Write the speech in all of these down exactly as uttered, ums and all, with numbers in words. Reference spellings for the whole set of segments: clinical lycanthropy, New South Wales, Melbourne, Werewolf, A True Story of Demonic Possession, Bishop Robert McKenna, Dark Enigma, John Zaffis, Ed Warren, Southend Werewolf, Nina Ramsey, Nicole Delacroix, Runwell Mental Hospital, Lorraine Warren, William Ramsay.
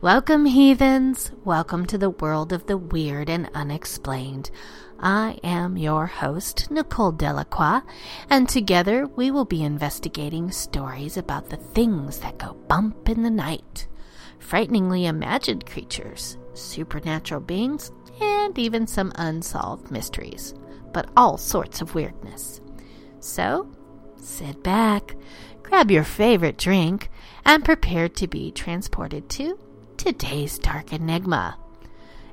Welcome, heathens! Welcome to the world of the weird and unexplained. I am your host, Nicole Delacroix, and together we will be investigating stories about the things that go bump in the night, frighteningly imagined creatures, supernatural beings, and even some unsolved mysteries, but all sorts of weirdness. So, sit back, grab your favorite drink, and prepare to be transported to today's Dark Enigma.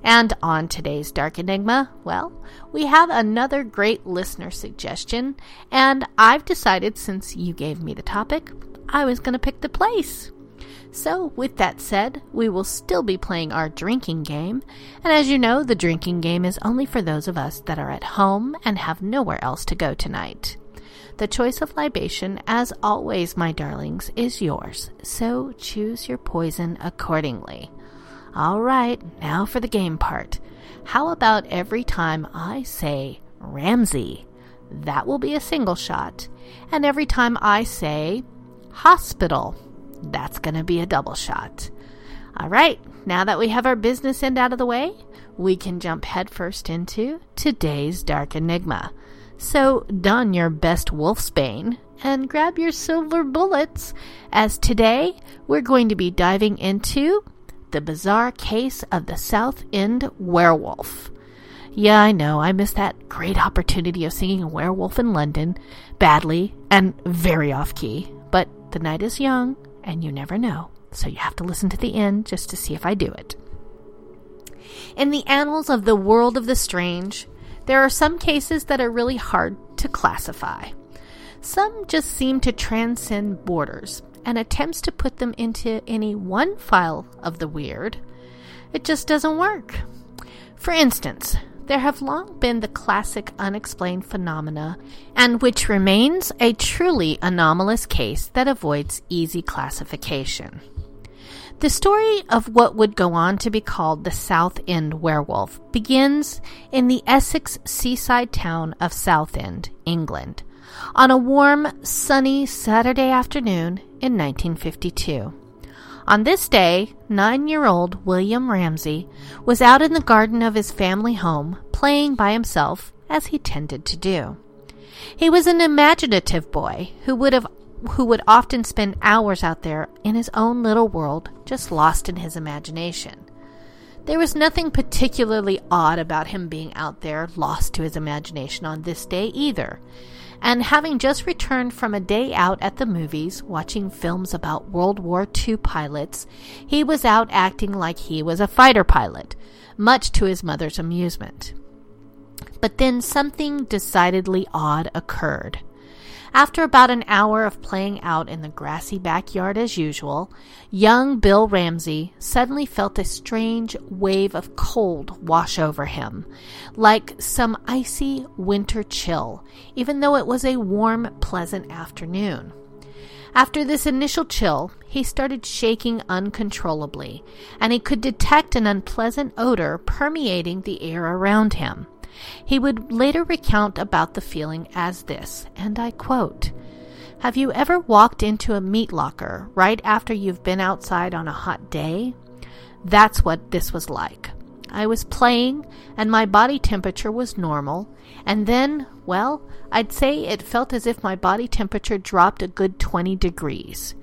And on today's Dark Enigma, well, we have another great listener suggestion, and I've decided since you gave me the topic, I was going to pick the place. So, with that said, we will still be playing our drinking game, and as you know, the drinking game is only for those of us that are at home and have nowhere else to go tonight. The choice of libation, as always, my darlings, is yours, so choose your poison accordingly. All right, now for the game part. How about every time I say Ramsay, that will be a single shot. And every time I say hospital, that's going to be a double shot. All right, now that we have our business end out of the way, we can jump headfirst into today's Dark Enigma. So don your best wolfsbane and grab your silver bullets, as today we're going to be diving into the bizarre case of the Southend Werewolf. Yeah, I know, I missed that great opportunity of singing Werewolf in London badly and very off-key, but the night is young and you never know, so you have to listen to the end just to see if I do it. In the annals of the world of the strange, there are some cases that are really hard to classify. Some just seem to transcend borders, and attempts to put them into any one file of the weird, it just doesn't work. For instance, there have long been the classic unexplained phenomena, and which remains a truly anomalous case that avoids easy classification. The story of what would go on to be called the Southend Werewolf begins in the Essex seaside town of Southend, England, on a warm, sunny Saturday afternoon in nineteen fifty-two. On this day, nine-year-old William Ramsay was out in the garden of his family home playing by himself, as he tended to do. He was an imaginative boy who would have who would often spend hours out there in his own little world, just lost in his imagination. There was nothing particularly odd about him being out there, lost to his imagination on this day either. And having just returned from a day out at the movies, watching films about World War Two pilots, he was out acting like he was a fighter pilot, much to his mother's amusement. But then something decidedly odd occurred. After about an hour of playing out in the grassy backyard as usual, young Bill Ramsay suddenly felt a strange wave of cold wash over him, like some icy winter chill, even though it was a warm, pleasant afternoon. After this initial chill, he started shaking uncontrollably, and he could detect an unpleasant odor permeating the air around him. He would later recount about the feeling as this, and I quote, "Have you ever walked into a meat locker right after you've been outside on a hot day? That's what this was like. I was playing, and my body temperature was normal, and then, well, I'd say it felt as if my body temperature dropped a good twenty degrees.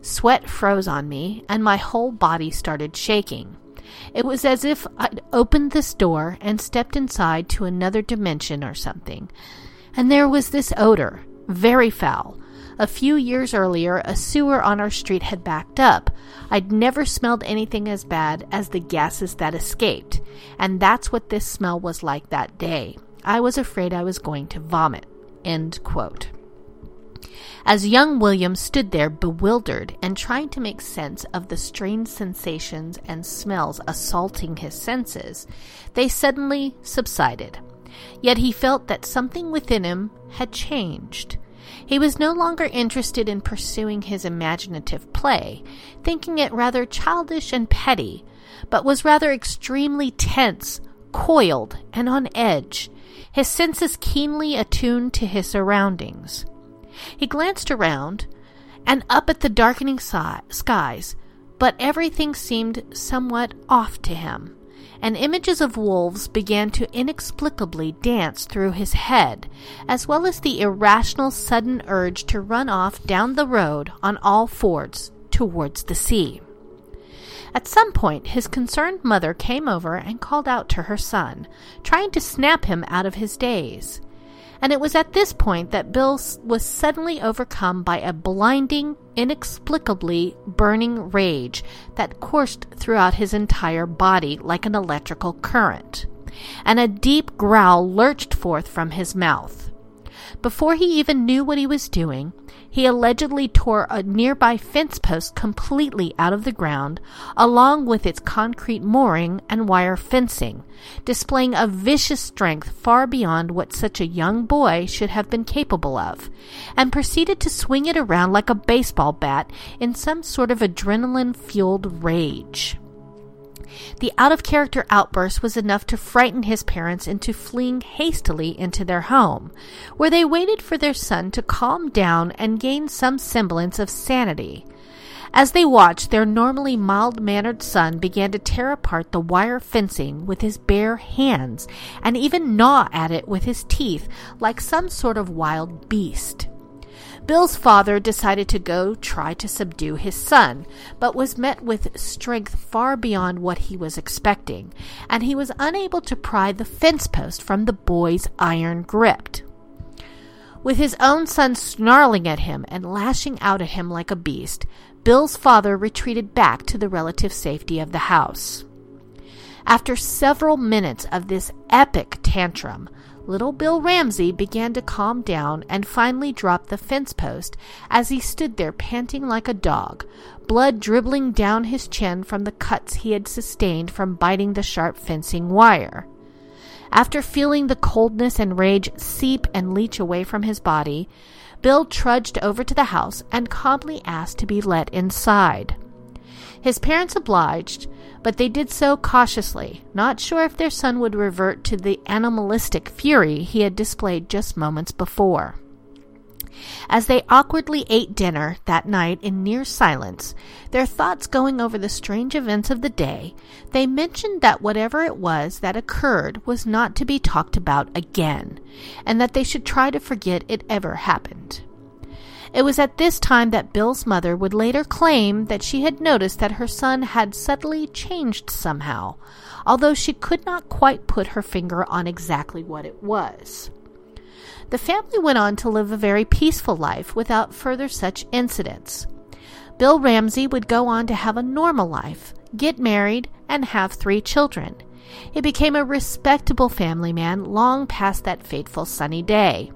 Sweat froze on me, and my whole body started shaking. It was as if I'd opened this door and stepped inside to another dimension or something. And there was this odor, very foul. A few years earlier, a sewer on our street had backed up. I'd never smelled anything as bad as the gases that escaped. And that's what this smell was like that day. I was afraid I was going to vomit." End quote. As young William stood there bewildered and trying to make sense of the strange sensations and smells assaulting his senses, they suddenly subsided. Yet he felt that something within him had changed. He was no longer interested in pursuing his imaginative play, thinking it rather childish and petty, but was rather extremely tense, coiled, and on edge, his senses keenly attuned to his surroundings. He glanced around and up at the darkening si- skies, but everything seemed somewhat off to him, and images of wolves began to inexplicably dance through his head, as well as the irrational sudden urge to run off down the road on all fours towards the sea. At some point, his concerned mother came over and called out to her son, trying to snap him out of his daze. And it was at this point that Bill was suddenly overcome by a blinding, inexplicably burning rage that coursed throughout his entire body like an electrical current, and a deep growl lurched forth from his mouth. Before he even knew what he was doing, he allegedly tore a nearby fence post completely out of the ground, along with its concrete mooring and wire fencing, displaying a vicious strength far beyond what such a young boy should have been capable of, and proceeded to swing it around like a baseball bat in some sort of adrenaline-fueled rage. The out-of-character outburst was enough to frighten his parents into fleeing hastily into their home, where they waited for their son to calm down and gain some semblance of sanity. As they watched, their normally mild-mannered son began to tear apart the wire fencing with his bare hands and even gnaw at it with his teeth like some sort of wild beast. Bill's father decided to go try to subdue his son, but was met with strength far beyond what he was expecting, and he was unable to pry the fence post from the boy's iron grip. With his own son snarling at him and lashing out at him like a beast, Bill's father retreated back to the relative safety of the house. After several minutes of this epic tantrum, little Bill Ramsay began to calm down and finally dropped the fence post as he stood there panting like a dog, blood dribbling down his chin from the cuts he had sustained from biting the sharp fencing wire. After feeling the coldness and rage seep and leach away from his body, Bill trudged over to the house and calmly asked to be let inside. His parents obliged, but they did so cautiously, not sure if their son would revert to the animalistic fury he had displayed just moments before. As they awkwardly ate dinner that night in near silence, their thoughts going over the strange events of the day, they mentioned that whatever it was that occurred was not to be talked about again, and that they should try to forget it ever happened. It was at this time that Bill's mother would later claim that she had noticed that her son had subtly changed somehow, although she could not quite put her finger on exactly what it was. The family went on to live a very peaceful life without further such incidents. Bill Ramsay would go on to have a normal life, get married, and have three children. He became a respectable family man long past that fateful sunny day.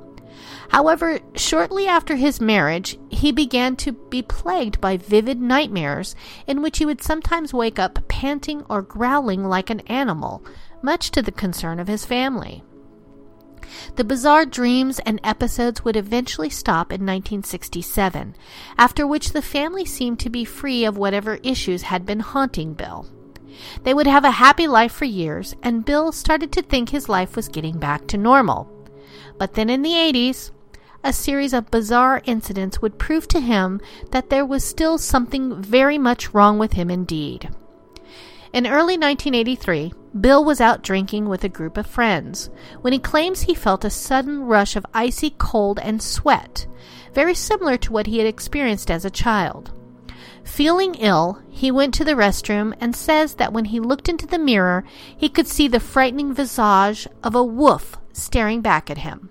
However, shortly after his marriage, he began to be plagued by vivid nightmares in which he would sometimes wake up panting or growling like an animal, much to the concern of his family. The bizarre dreams and episodes would eventually stop in nineteen sixty-seven, after which the family seemed to be free of whatever issues had been haunting Bill. They would have a happy life for years, and Bill started to think his life was getting back to normal. But then in the eighties, a series of bizarre incidents would prove to him that there was still something very much wrong with him indeed. In early nineteen eighty-three, Bill was out drinking with a group of friends when he claims he felt a sudden rush of icy cold and sweat, very similar to what he had experienced as a child. Feeling ill, he went to the restroom and says that when he looked into the mirror, he could see the frightening visage of a wolf staring back at him.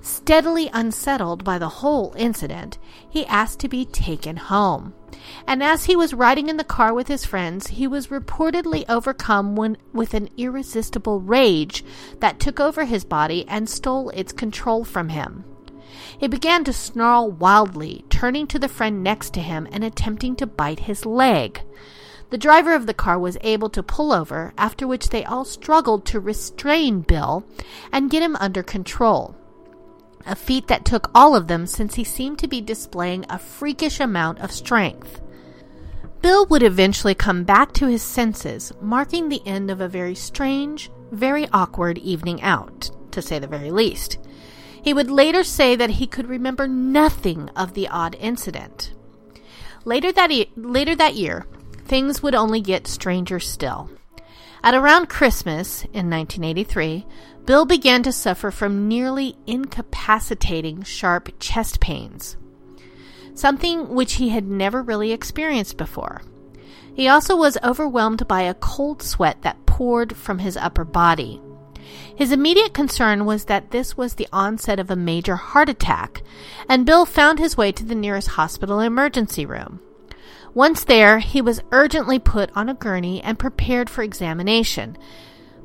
Steadily unsettled by the whole incident, he asked to be taken home. And as he was riding in the car with his friends, he was reportedly overcome when, with an irresistible rage that took over his body and stole its control from him. He began to snarl wildly, turning to the friend next to him and attempting to bite his leg. The driver of the car was able to pull over, after which they all struggled to restrain Bill and get him under control, a feat that took all of them since he seemed to be displaying a freakish amount of strength. Bill would eventually come back to his senses, marking the end of a very strange, very awkward evening out, to say the very least. He would later say that he could remember nothing of the odd incident. Later that, e- later that year, things would only get stranger still. At around Christmas in nineteen eighty-three, Bill began to suffer from nearly incapacitating sharp chest pains, something which he had never really experienced before. He also was overwhelmed by a cold sweat that poured from his upper body. His immediate concern was that this was the onset of a major heart attack, and Bill found his way to the nearest hospital emergency room. Once there, he was urgently put on a gurney and prepared for examination.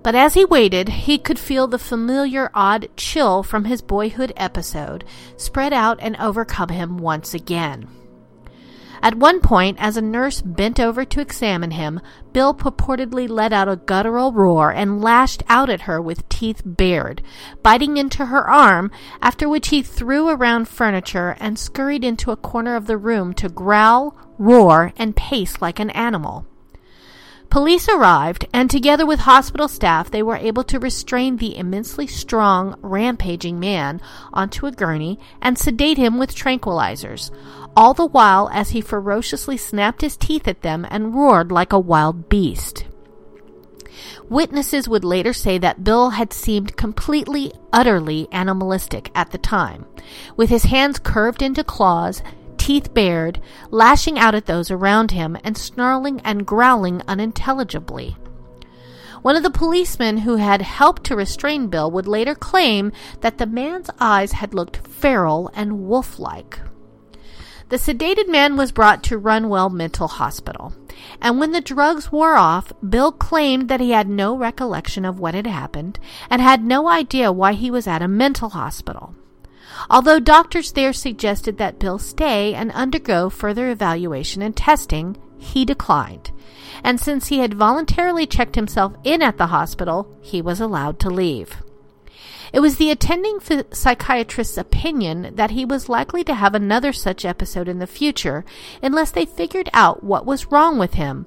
But as he waited, he could feel the familiar odd chill from his boyhood episode spread out and overcome him once again. At one point, as a nurse bent over to examine him, Bill purportedly let out a guttural roar and lashed out at her with teeth bared, biting into her arm, after which he threw around furniture and scurried into a corner of the room to growl, roar, and pace like an animal. Police arrived, and together with hospital staff, they were able to restrain the immensely strong, rampaging man onto a gurney and sedate him with tranquilizers, all the while as he ferociously snapped his teeth at them and roared like a wild beast. Witnesses would later say that Bill had seemed completely, utterly animalistic at the time, with his hands curved into claws, teeth bared, lashing out at those around him, and snarling and growling unintelligibly. One of the policemen who had helped to restrain Bill would later claim that the man's eyes had looked feral and wolf-like. The sedated man was brought to Runwell Mental Hospital, and when the drugs wore off, Bill claimed that he had no recollection of what had happened and had no idea why he was at a mental hospital, although doctors there suggested that Bill stay and undergo further evaluation and testing. He declined, and since he had voluntarily checked himself in at the hospital, he was allowed to leave. It was the attending psychiatrist's opinion that he was likely to have another such episode in the future unless they figured out what was wrong with him,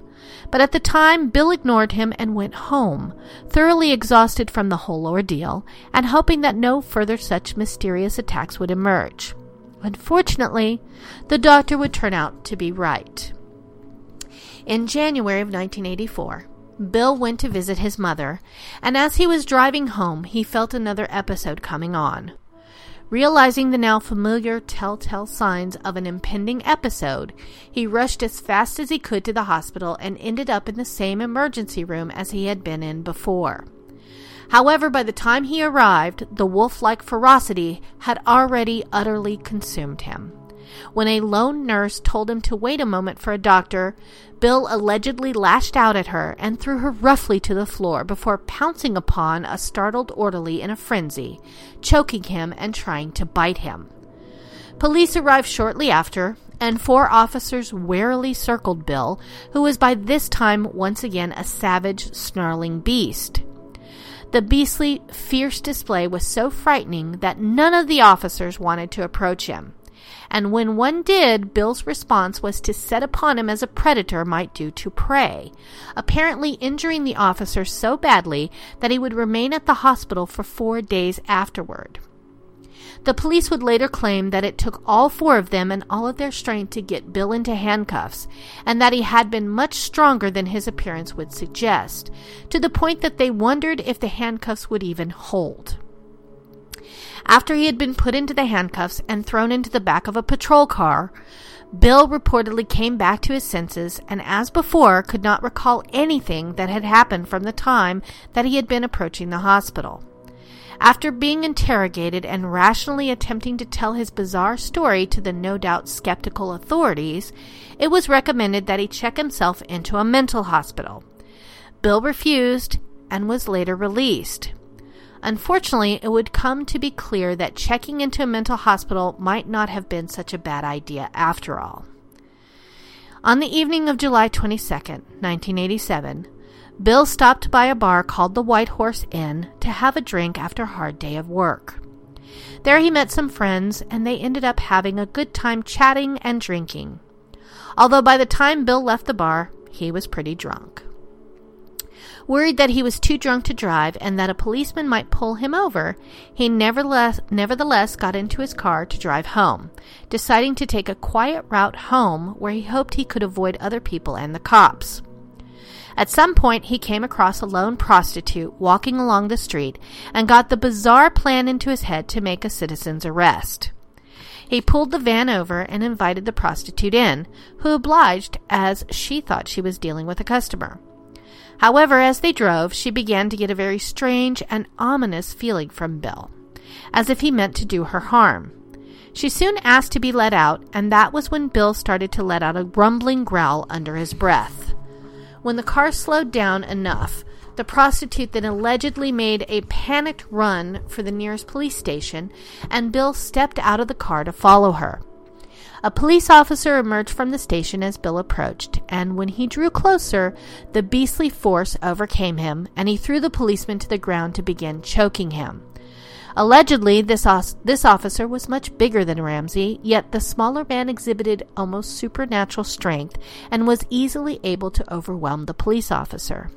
but at the time Bill ignored him and went home, thoroughly exhausted from the whole ordeal and hoping that no further such mysterious attacks would emerge. Unfortunately, the doctor would turn out to be right. In January of nineteen eighty-four, Bill went to visit his mother, and as he was driving home, he felt another episode coming on. Realizing the now familiar telltale signs of an impending episode, he rushed as fast as he could to the hospital and ended up in the same emergency room as he had been in before. However, by the time he arrived, the wolf-like ferocity had already utterly consumed him. When a lone nurse told him to wait a moment for a doctor, Bill allegedly lashed out at her and threw her roughly to the floor before pouncing upon a startled orderly in a frenzy, choking him and trying to bite him. Police arrived shortly after, and four officers warily circled Bill, who was by this time once again a savage, snarling beast. The beastly, fierce display was so frightening that none of the officers wanted to approach him. And when one did, Bill's response was to set upon him as a predator might do to prey, apparently injuring the officer so badly that he would remain at the hospital for four days afterward. The police would later claim that it took all four of them and all of their strength to get Bill into handcuffs, and that he had been much stronger than his appearance would suggest, to the point that they wondered if the handcuffs would even hold. After he had been put into the handcuffs and thrown into the back of a patrol car, Bill reportedly came back to his senses and, as before, could not recall anything that had happened from the time that he had been approaching the hospital. After being interrogated and rationally attempting to tell his bizarre story to the no doubt skeptical authorities, it was recommended that he check himself into a mental hospital. Bill refused and was later released. Unfortunately, it would come to be clear that checking into a mental hospital might not have been such a bad idea after all. On the evening of July twenty-second, nineteen eighty-seven, Bill stopped by a bar called the White Horse Inn to have a drink after a hard day of work. There he met some friends, and they ended up having a good time chatting and drinking. Although by the time Bill left the bar, he was pretty drunk. Worried that he was too drunk to drive and that a policeman might pull him over, he nevertheless, nevertheless got into his car to drive home, deciding to take a quiet route home where he hoped he could avoid other people and the cops. At some point, he came across a lone prostitute walking along the street and got the bizarre plan into his head to make a citizen's arrest. He pulled the van over and invited the prostitute in, who obliged as she thought she was dealing with a customer. However, as they drove, she began to get a very strange and ominous feeling from Bill, as if he meant to do her harm. She soon asked to be let out, and that was when Bill started to let out a rumbling growl under his breath. When the car slowed down enough, the prostitute then allegedly made a panicked run for the nearest police station, and Bill stepped out of the car to follow her. A police officer emerged from the station as Bill approached, and when he drew closer, the beastly force overcame him, and he threw the policeman to the ground to begin choking him. Allegedly, this, os- this officer was much bigger than Ramsay, yet the smaller man exhibited almost supernatural strength and was easily able to overwhelm the police officer.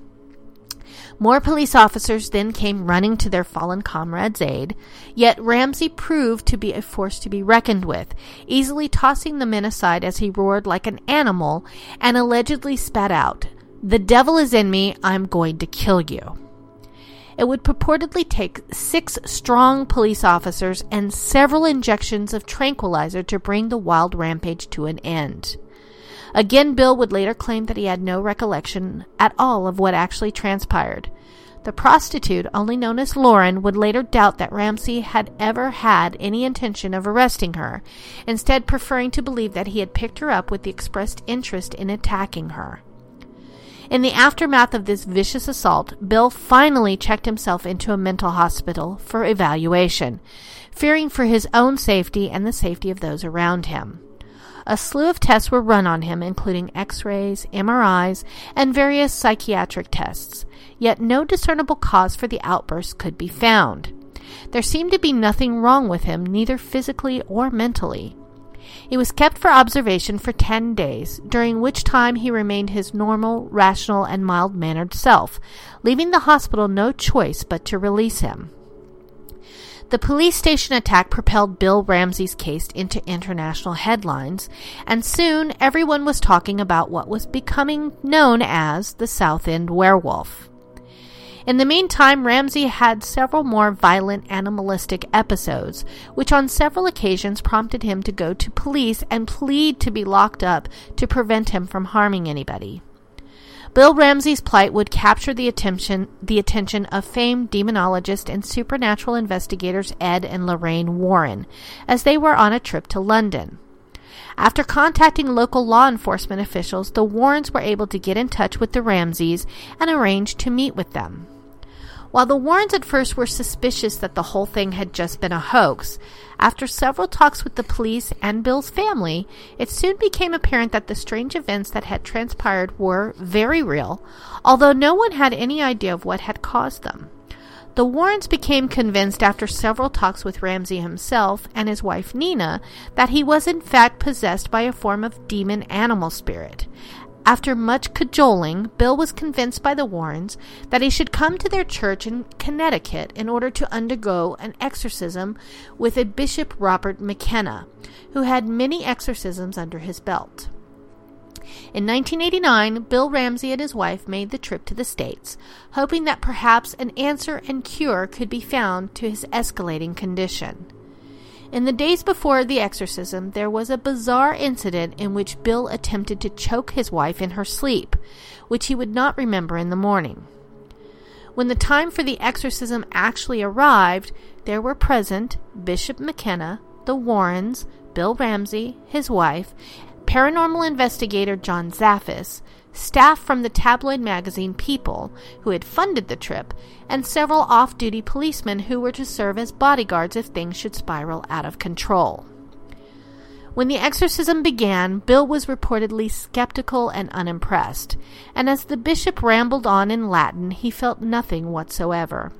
More police officers then came running to their fallen comrade's aid, yet Ramsay proved to be a force to be reckoned with, easily tossing the men aside as he roared like an animal and allegedly spat out, "The devil is in me, I'm going to kill you." It would purportedly take six strong police officers and several injections of tranquilizer to bring the wild rampage to an end. Again, Bill would later claim that he had no recollection at all of what actually transpired. The prostitute, only known as Lauren, would later doubt that Ramsay had ever had any intention of arresting her, instead preferring to believe that he had picked her up with the expressed interest in attacking her. In the aftermath of this vicious assault, Bill finally checked himself into a mental hospital for evaluation, fearing for his own safety and the safety of those around him. A slew of tests were run on him, including x-rays, M R Is, and various psychiatric tests, yet no discernible cause for the outburst could be found. There seemed to be nothing wrong with him, neither physically or mentally. He was kept for observation for ten days, during which time he remained his normal, rational, and mild-mannered self, leaving the hospital no choice but to release him. The police station attack propelled Bill Ramsay's case into international headlines, and soon everyone was talking about what was becoming known as the Southend Werewolf. In the meantime, Ramsay had several more violent animalistic episodes, which on several occasions prompted him to go to police and plead to be locked up to prevent him from harming anybody. Bill Ramsay's plight would capture the attention, the attention of famed demonologist and supernatural investigators Ed and Lorraine Warren, as they were on a trip to London. After contacting local law enforcement officials, the Warrens were able to get in touch with the Ramsays and arrange to meet with them. While the Warrens at first were suspicious that the whole thing had just been a hoax, after several talks with the police and Bill's family, it soon became apparent that the strange events that had transpired were very real, although no one had any idea of what had caused them. The Warrens became convinced after several talks with Ramsay himself and his wife Nina that he was in fact possessed by a form of demon animal spirit. After much cajoling, Bill was convinced by the Warrens that he should come to their church in Connecticut in order to undergo an exorcism with a Bishop Robert McKenna, who had many exorcisms under his belt. In nineteen eighty-nine, Bill Ramsay and his wife made the trip to the States, hoping that perhaps an answer and cure could be found to his escalating condition. In the days before the exorcism, there was a bizarre incident in which Bill attempted to choke his wife in her sleep, which he would not remember in the morning. When the time for the exorcism actually arrived, there were present Bishop McKenna, the Warrens, Bill Ramsay, his wife, paranormal investigator John Zaffis, staff from the tabloid magazine People, who had funded the trip, and several off-duty policemen who were to serve as bodyguards if things should spiral out of control. When the exorcism began, Bill was reportedly skeptical and unimpressed, and as the bishop rambled on in Latin, he felt nothing whatsoever.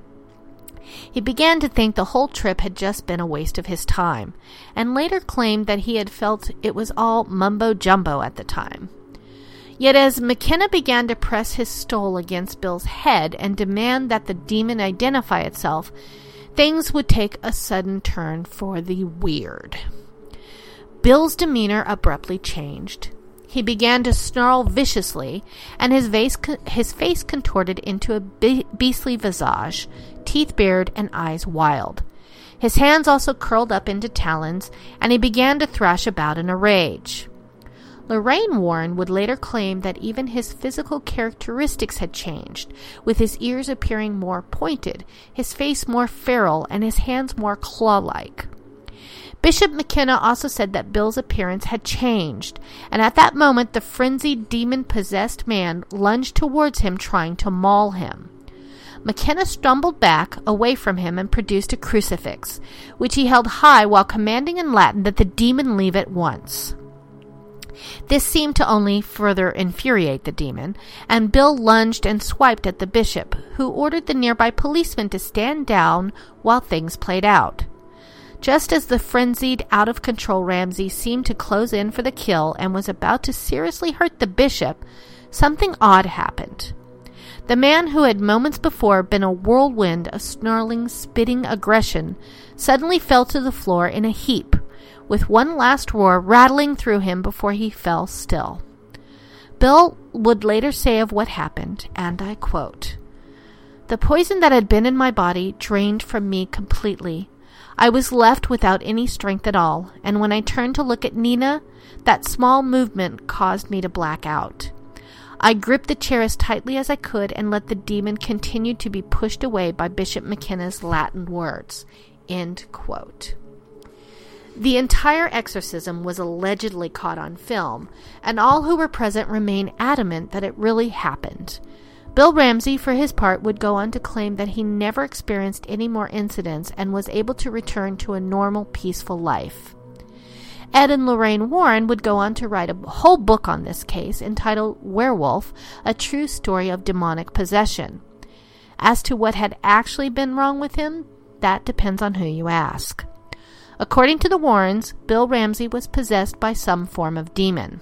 He began to think the whole trip had just been a waste of his time, and later claimed that he had felt it was all mumbo-jumbo at the time. Yet as McKenna began to press his stole against Bill's head and demand that the demon identify itself, things would take a sudden turn for the weird. Bill's demeanor abruptly changed. He began to snarl viciously, and his face, his face contorted into a be- beastly visage, teeth bared and eyes wild. His hands also curled up into talons, and he began to thrash about in a rage. Lorraine Warren would later claim that even his physical characteristics had changed, with his ears appearing more pointed, his face more feral, and his hands more claw-like. Bishop McKenna also said that Bill's appearance had changed, and at that moment the frenzied, demon-possessed man lunged towards him, trying to maul him. McKenna stumbled back away from him and produced a crucifix, which he held high while commanding in Latin that the demon leave at once. This seemed to only further infuriate the demon, and Bill lunged and swiped at the bishop, who ordered the nearby policeman to stand down while things played out. Just as the frenzied, out-of-control Ramsay seemed to close in for the kill and was about to seriously hurt the bishop, something odd happened. The man who had moments before been a whirlwind of snarling, spitting aggression suddenly fell to the floor in a heap, with one last roar rattling through him before he fell still. Bill would later say of what happened, and I quote, "The poison that had been in my body drained from me completely. I was left without any strength at all, and when I turned to look at Nina, that small movement caused me to black out. I gripped the chair as tightly as I could and let the demon continue to be pushed away by Bishop McKenna's Latin words." End quote. The entire exorcism was allegedly caught on film, and all who were present remain adamant that it really happened. Bill Ramsay, for his part, would go on to claim that he never experienced any more incidents and was able to return to a normal, peaceful life. Ed and Lorraine Warren would go on to write a whole book on this case entitled Werewolf, A True Story of Demonic Possession. As to what had actually been wrong with him, that depends on who you ask. According to the Warrens, Bill Ramsay was possessed by some form of demon.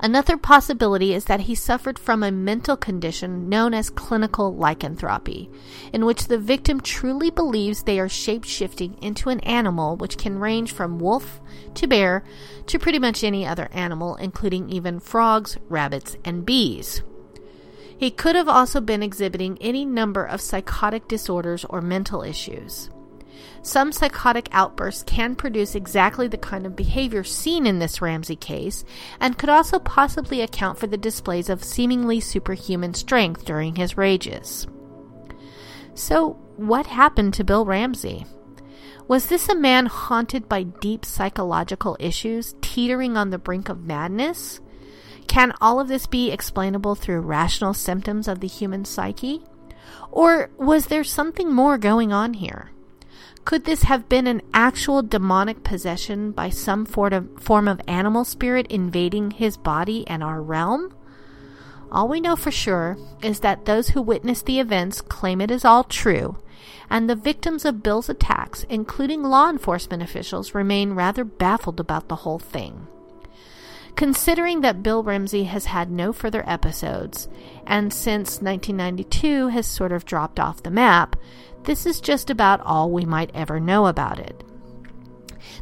Another possibility is that he suffered from a mental condition known as clinical lycanthropy, in which the victim truly believes they are shape-shifting into an animal, which can range from wolf to bear to pretty much any other animal, including even frogs, rabbits, and bees. He could have also been exhibiting any number of psychotic disorders or mental issues. Some psychotic outbursts can produce exactly the kind of behavior seen in this Ramsay case, and could also possibly account for the displays of seemingly superhuman strength during his rages. So, what happened to Bill Ramsay? Was this a man haunted by deep psychological issues, teetering on the brink of madness? Can all of this be explainable through rational symptoms of the human psyche? Or was there something more going on here? Could this have been an actual demonic possession by some form of animal spirit invading his body and our realm? All we know for sure is that those who witnessed the events claim it is all true, and the victims of Bill's attacks, including law enforcement officials, remain rather baffled about the whole thing. Considering that Bill Ramsay has had no further episodes, and since nineteen ninety-two has sort of dropped off the map, this is just about all we might ever know about it.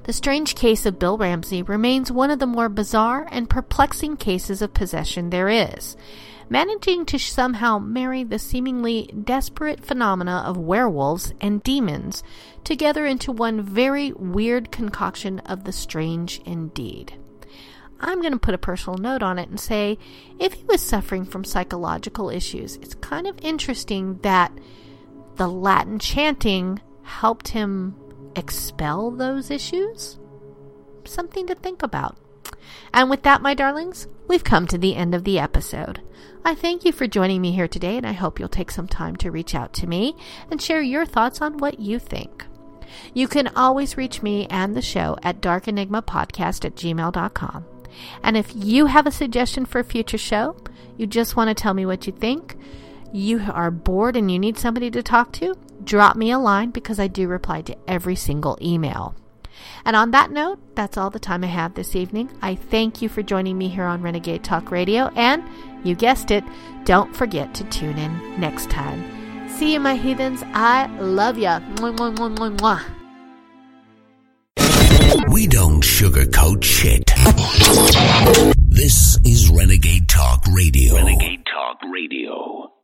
The strange case of Bill Ramsay remains one of the more bizarre and perplexing cases of possession there is, managing to somehow marry the seemingly desperate phenomena of werewolves and demons together into one very weird concoction of the strange indeed. I'm going to put a personal note on it and say, if he was suffering from psychological issues, it's kind of interesting that the Latin chanting helped him expel those issues? Something to think about. And with that, my darlings, we've come to the end of the episode. I thank you for joining me here today, and I hope you'll take some time to reach out to me and share your thoughts on what you think. You can always reach me and the show at dark enigma podcast at gmail dot com. And if you have a suggestion for a future show, you just want to tell me what you think, you are bored and you need somebody to talk to, drop me a line because I do reply to every single email. And on that note, that's all the time I have this evening. I thank you for joining me here on Renegade Talk Radio, and you guessed it, don't forget to tune in next time. See you, my heathens. I love ya. Mwah, mwah, mwah, mwah, mwah. We don't sugarcoat shit. This is Renegade Talk Radio. Renegade Talk Radio.